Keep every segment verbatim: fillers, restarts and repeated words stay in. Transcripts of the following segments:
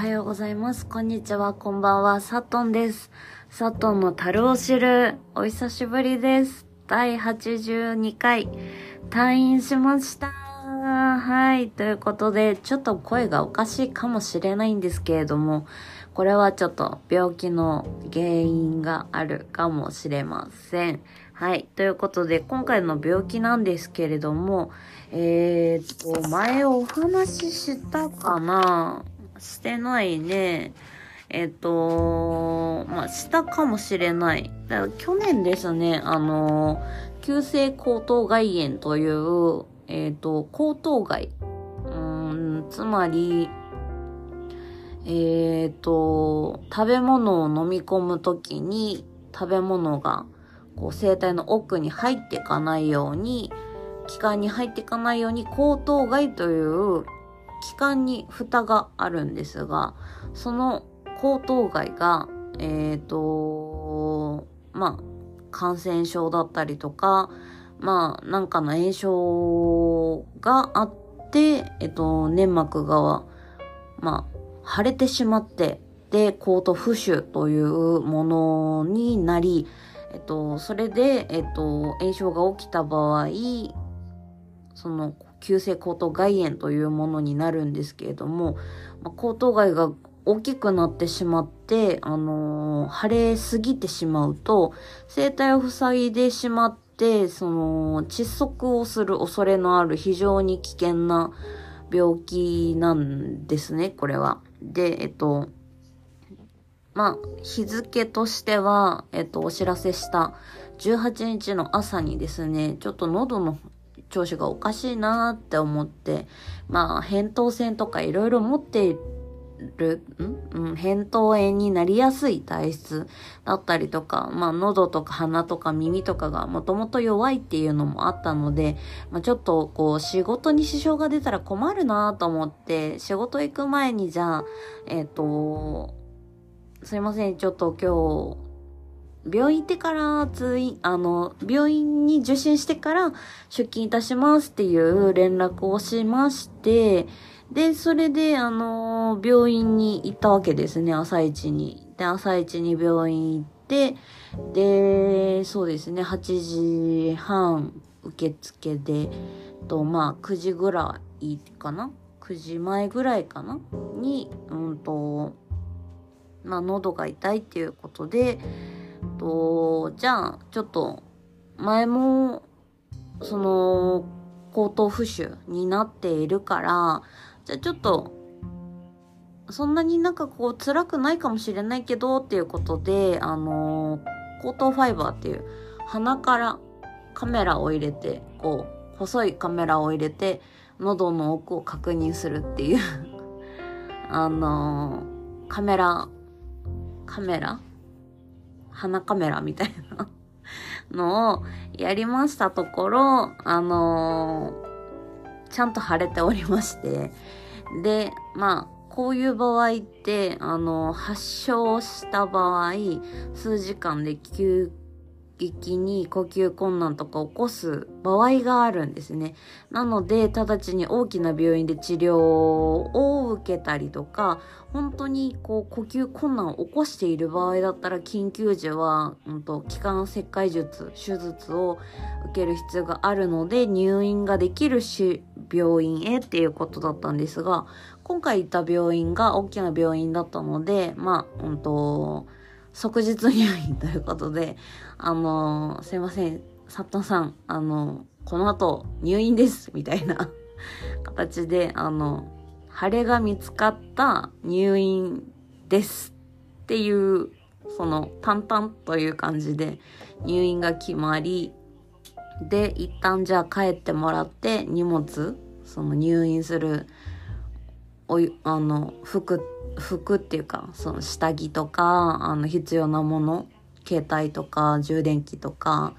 はようございます。こんにちは。こんばんは。サトンです。サトンの樽を知る。お久しぶりです。だいはちじゅうにかい、退院しました。はい。ということで、ちょっと声がおかしいかもしれないんですけれども、これはちょっと病気の原因があるかもしれません。はい。ということで、今回の病気なんですけれども、えーっと、前お話ししたかな?してないね。えっと、まあ、したかもしれない。だから去年ですね、あの、急性喉頭蓋炎という、えっと、喉頭蓋。うーん、つまり、えっと、食べ物を飲み込むときに、食べ物が、こう、声帯の奥に入っていかないように、気管に入っていかないように、喉頭蓋という、気管に蓋があるんですが、その喉頭蓋が、えっと、まあ、感染症だったりとか、まあ、なんかの炎症があって、えっと、粘膜が、まあ、腫れてしまって、で、喉頭浮腫というものになり、えっと、それで、えっと、炎症が起きた場合、その、急性喉頭蓋炎というものになるんですけれども、まあ、喉頭蓋が大きくなってしまって、あのー、腫れすぎてしまうと、声帯を塞いでしまって、その、窒息をする恐れのある非常に危険な病気なんですね、これは。で、えっと、まあ、日付としては、えっと、お知らせしたじゅうはちにちの朝にですね、ちょっと喉の調子がおかしいなーって思って、まあ、扁桃腺とかいろいろ持っている、ん?うん、扁桃炎になりやすい体質だったりとか、まあ、喉とか鼻とか耳とかがもともと弱いっていうのもあったので、まあ、ちょっとこう、仕事に支障が出たら困るなーと思って、仕事行く前にじゃあ、えっと、すいません、ちょっと今日、病院行ってから通院、あの、病院に受診してから出勤いたしますっていう連絡をしまして、で、それで、あの、病院に行ったわけですね、朝一に。で、朝一に病院行って、で、そうですね、はちじはん受付で、と、まあ、くじぐらいかな ?く 時前ぐらいかなに、うんと、まあ、喉が痛いっていうことで、とじゃあちょっと前もその喉頭浮腫になっているからじゃあちょっとそんなになんかこう辛くないかもしれないけどっていうことであの喉頭ファイバーっていう鼻からカメラを入れてこう細いカメラを入れて喉の奥を確認するっていうあのカメラカメラ鼻カメラみたいなのをやりましたところ、あのー、ちゃんと腫れておりまして。で、まあ、こういう場合って、あのー、発症した場合、数時間で急激に呼吸困難とか起こす場合があるんですね。なので、直ちに大きな病院で治療を受けたりとか、本当にこう呼吸困難を起こしている場合だったら緊急時は、うんと、気管切開術、手術を受ける必要があるので入院ができるし病院へっていうことだったんですが、今回行った病院が大きな病院だったので、まあ、うんと、即日入院ということで、あのー、すいません、サットンさん、あのー、この後入院ですみたいな形で、あのー、腫れが見つかった入院ですっていう、その淡々という感じで入院が決まり、で、一旦じゃあ帰ってもらって荷物、その入院する、おい、あの、服、服っていうか、その下着とか、あの、必要なもの、携帯とか、充電器とか、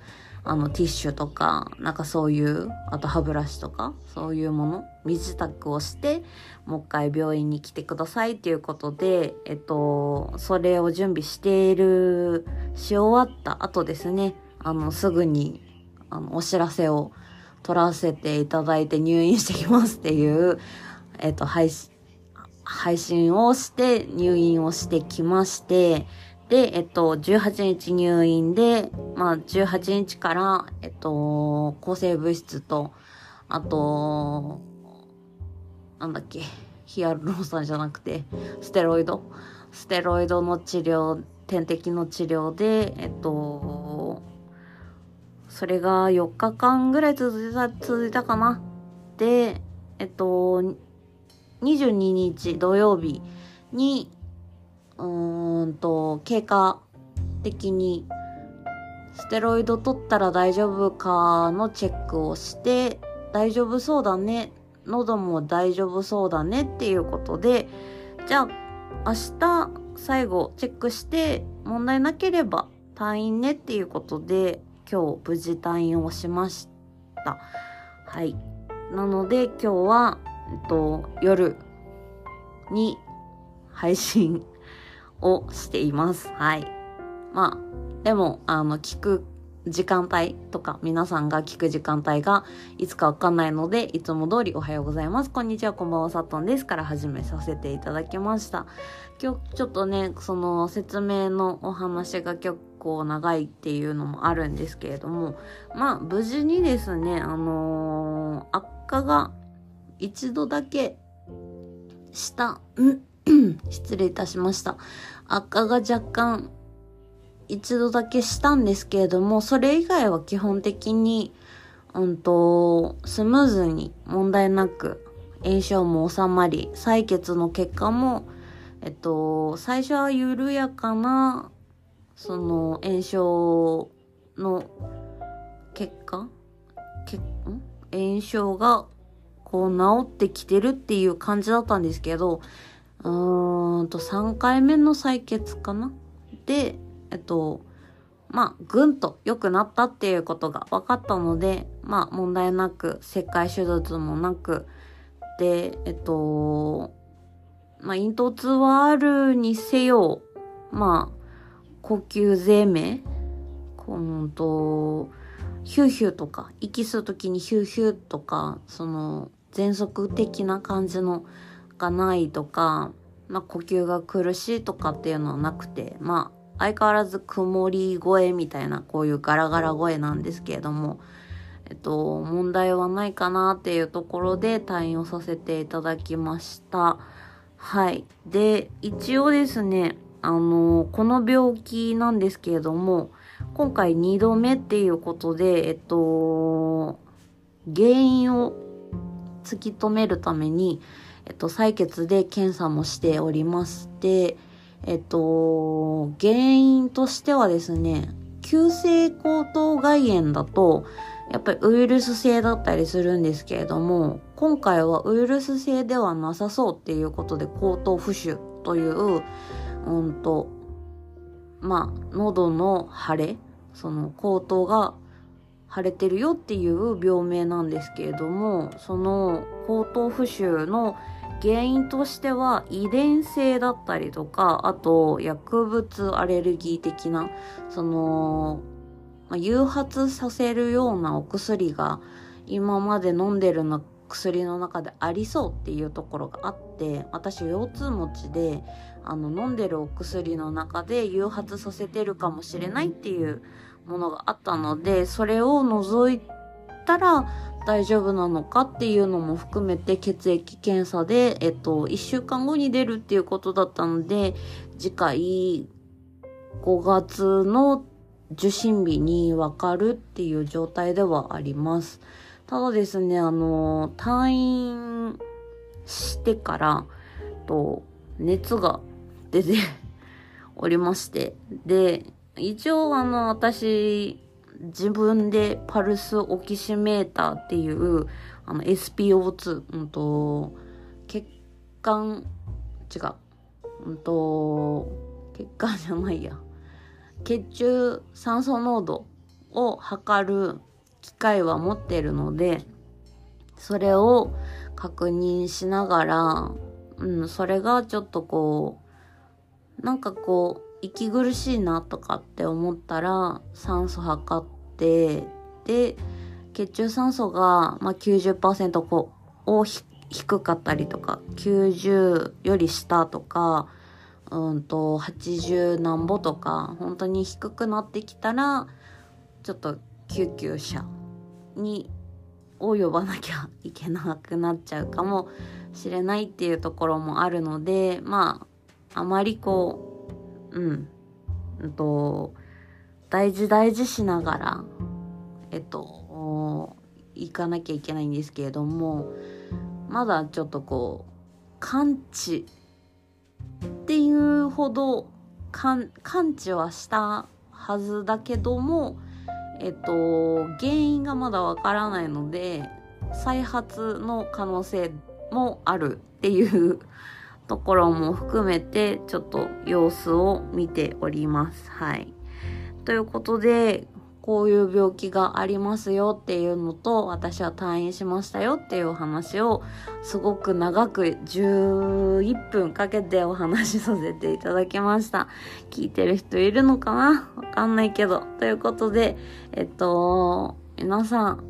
あの、ティッシュとか、なんかそういう、あと歯ブラシとか、そういうもの、身支度をして、もう一回病院に来てくださいっていうことで、えっと、それを準備している、し終わった後ですね、あの、すぐに、あの、お知らせを取らせていただいて入院してきますっていう、えっと、配信、配信をして入院をしてきまして、で、えっと、じゅうはちにち入院で、まあ、じゅうはちにちから、えっと、抗生物質と、あと、なんだっけ、ヒアルロン酸じゃなくて、ステロイドステロイドの治療、点滴の治療で、えっと、それがよっかかんぐらい続いた、続いたかな。で、えっと、にじゅうににち土曜日に、うーんと、経過的に、ステロイド取ったら大丈夫かのチェックをして、大丈夫そうだね、喉も大丈夫そうだねっていうことで、じゃあ、明日、最後チェックして、問題なければ退院ねっていうことで、今日無事退院をしました。はい。なので今日は、えっと、夜に配信をしています。はい。まあ、でも、あの、聞く時間帯とか、皆さんが聞く時間帯がいつかわかんないので、いつも通りおはようございます。こんにちは、こんばんは、さとんですから始めさせていただきました。今日ちょっとね、その説明のお話が結構長いっていうのもあるんですけれども、まあ、無事にですね、あのー、悪化が一度だけした、失礼いたしました。悪化が若干、一度だけしたんですけれども、それ以外は基本的に、うんと、スムーズに問題なく炎症も収まり、採血の結果も、えっと、最初は緩やかな、その炎症の結果、け、ん?炎症がこう治ってきてるっていう感じだったんですけど、うーんと、さんかいめの採血かな?で、えっと、まあ、ぐんと良くなったっていうことが分かったので、まあ、問題なく、切開手術もなく、で、えっと、まあ、咽頭痛はあるにせよ、まあ、呼吸ぜいめ、こんと、ヒューヒューとか、息するときにヒューヒューとか、その、喘息的な感じのがないとか、まあ、呼吸が苦しいとかっていうのはなくて、まあ、相変わらず曇り声みたいな、こういうガラガラ声なんですけれども、えっと、問題はないかなっていうところで退院をさせていただきました。はい。で、一応ですね、あの、この病気なんですけれども、今回にどめっていうことで、えっと、原因を突き止めるために、えっと、採血で検査もしておりまして、えっと、原因としてはですね、急性喉頭蓋炎だと、やっぱりウイルス性だったりするんですけれども、今回はウイルス性ではなさそうっていうことで、喉頭浮腫という、うんと、まあ、喉の腫れ、その喉頭が腫れてるよっていう病名なんですけれども、その喉頭浮腫の原因としては遺伝性だったりとか、あと薬物アレルギー的な、その、まあ、誘発させるようなお薬が今まで飲んでるな薬の中でありそうっていうところがあって、私腰痛持ちで、あの飲んでるお薬の中で誘発させてるかもしれないっていうものがあったので、それを除いたら大丈夫なのかっていうのも含めて血液検査で、えっと、いっしゅうかんごに出るっていうことだったので、次回ごがつの受診日にわかるっていう状態ではあります。ただですね、あの、退院してから、と、熱が出ておりまして、で、一応あの、私、自分でパルスオキシメーターっていう、あの、エスピーオーツー、うんと、血管、違う、うんと、血管じゃないや、血中酸素濃度を測る機械は持ってるので、それを確認しながら、うん、それがちょっとこう、なんかこう、息苦しいなとかって思ったら酸素測って、で血中酸素が、まあ、きゅうじゅっパーセント を, を低かったりとか、きゅうじゅうより下とか、うんとはちじゅう何歩とか、本当に低くなってきたらちょっと救急車にを呼ばなきゃいけなくなっちゃうかもしれないっていうところもあるので、まああまりこううん、うんと大事大事しながらえっと行かなきゃいけないんですけれども、まだちょっとこう完治っていうほど完治はしたはずだけども、えっと、原因がまだわからないので再発の可能性もあるっていうところも含めてちょっと様子を見ております。はい。ということで、こういう病気がありますよっていうのと、私は退院しましたよっていうお話をすごく長くじゅういっぷんかけてお話しさせていただきました。聞いてる人いるのかな？わかんないけど。ということで、えっと、皆さん、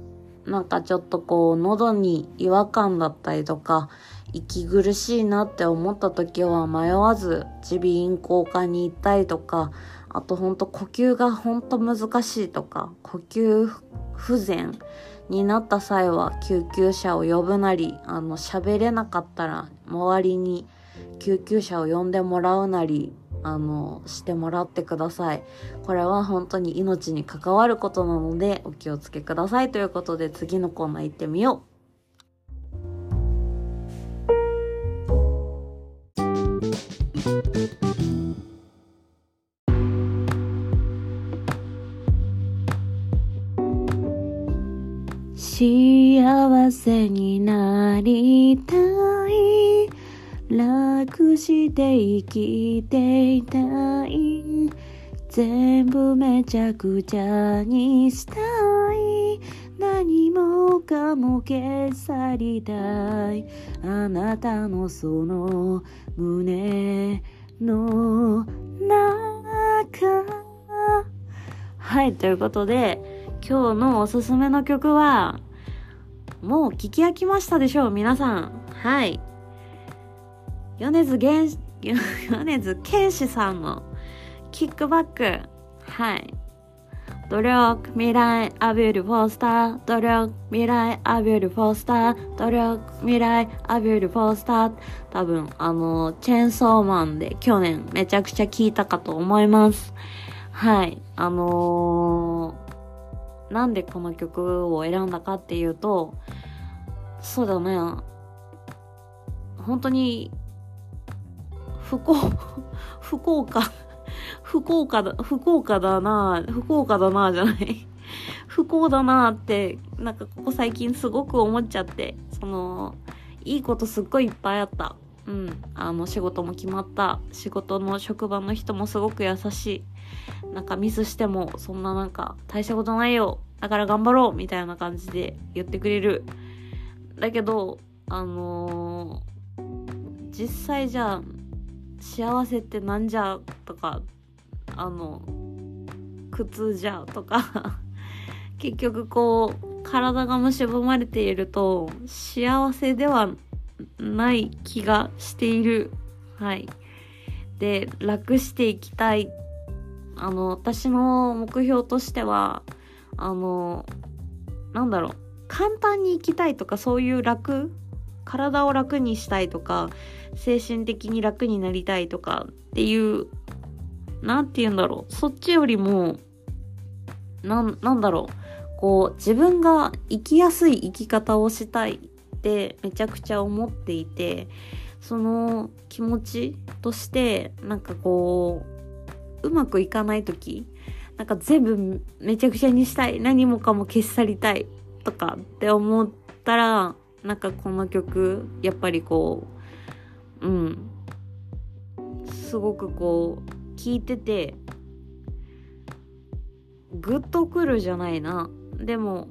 なんかちょっとこう、喉に違和感だったりとか、息苦しいなって思った時は迷わず、耳鼻咽喉科に行ったりとか、あとほんと呼吸がほんと難しいとか、呼吸不全になった際は救急車を呼ぶなり、あの喋れなかったら周りに救急車を呼んでもらうなり、あのしてもらってください。これは本当に命に関わることなのでお気をつけくださいということで、次のコーナー行ってみよう。幸せになりたい、楽して生きていたい、全部めちゃくちゃにしたい、何もかも消さりたい、あなたのその胸の中。はい、ということで、今日のおすすめの曲はもう聞き飽きましたでしょう皆さん。はい、米津玄師米津玄師さんのキックバック。はい、努力未来アビュールフォースター、努力未来アビュールフォースター、努力未来アビュールフォースター、多分あのチェーンソーマンで去年めちゃくちゃ聴いたかと思います。はい、あのーなんでこの曲を選んだかっていうと、そうだね、本当に不幸不幸か不幸かだ不幸かだな不幸かだなじゃない不幸だなってなんかここ最近すごく思っちゃって、そのいいことすっごいいっぱいあった。うん、あの仕事も決まった、仕事の職場の人もすごく優しい、なんかミスしてもそんななんか大したことないよだから頑張ろうみたいな感じで言ってくれる。だけどあのー、実際じゃあ幸せってなんじゃとか、あの苦痛じゃとか結局こう体が蝕まれていると幸せではない気がしている。はいで、楽していきたい。あの私の目標としては、あのなんだろう、簡単に生きたいとか、そういう楽、体を楽にしたいとか、精神的に楽になりたいとかっていう、なんて言うんだろう、そっちよりもなんなんだろう、こう自分が生きやすい生き方をしたいってめちゃくちゃ思っていて、その気持ちとしてなんかこう。うまくいかないとき、なんか全部めちゃくちゃにしたい、何もかも消し去りたいとかって思ったら、なんかこの曲やっぱりこう、うん、すごくこう聴いててグッとくるじゃないな、でも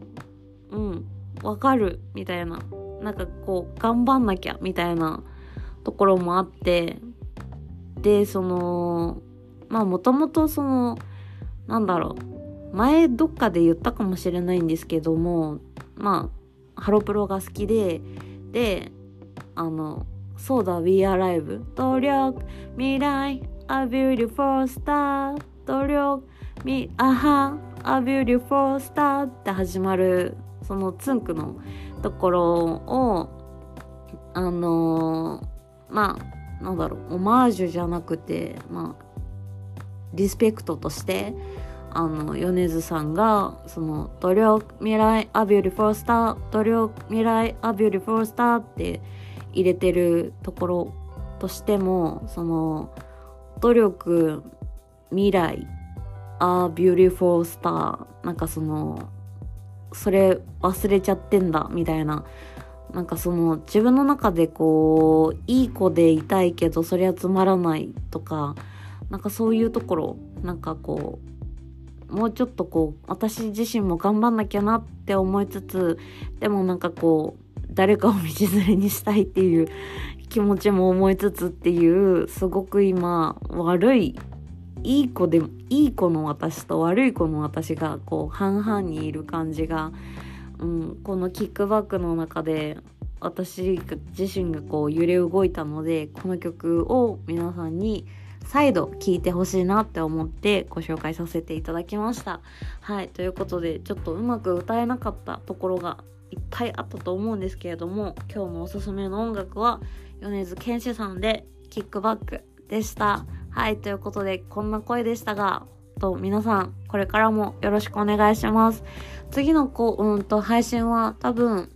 うんわかるみたいな、なんかこう頑張んなきゃみたいなところもあって、でそのまあもともとそのなんだろう、前どっかで言ったかもしれないんですけども、まあハロプロが好きでであのそうだ We are live 努力未来 A beautiful star 努力みあは A beautiful star って始まるそのツンクのところをあのー、まあなんだろうオマージュじゃなくてまあリスペクトとしてあの米津さんがその努力未来アビューリフォースター努力未来アビューリフォースターって入れてるところとしてもその努力未来アビューリフォースターなんかそのそれ忘れちゃってんだみたいななんかその自分の中でこういい子でいたいけどそりゃつまらないとかなんかそういうところなんかこうもうちょっとこう私自身も頑張んなきゃなって思いつつでもなんかこう誰かを道連れにしたいっていう気持ちも思いつつっていうすごく今悪いいい子でもいい子の私と悪い子の私がこう半々にいる感じが、うん、このキックバックの中で私自身がこう揺れ動いたのでこの曲を皆さんに再度聴いてほしいなって思ってご紹介させていただきました。はい、ということでちょっとうまく歌えなかったところがいっぱいあったと思うんですけれども今日のおすすめの音楽は米津玄師さんでキックバックでした。はい、ということでこんな声でしたがと皆さんこれからもよろしくお願いします。次のこう、うんと配信は多分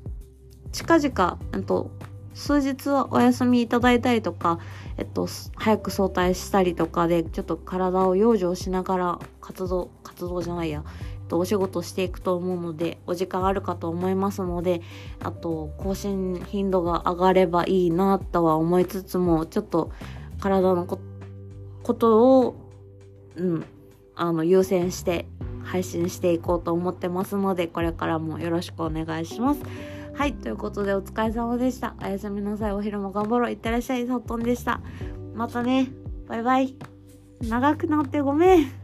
近々、うんと数日はお休みいただいたりとか、えっと、早く早退したりとかでちょっと体を養生しながら活動活動じゃないや、えっと、お仕事していくと思うのでお時間あるかと思いますのであと更新頻度が上がればいいなとは思いつつもちょっと体のこ、ことを、うん、あの優先して配信していこうと思ってますのでこれからもよろしくお願いします。はい、ということでお疲れ様でした。おやすみなさい。お昼も頑張ろう。いってらっしゃい。さっとんでした。またね。バイバイ。長くなってごめん。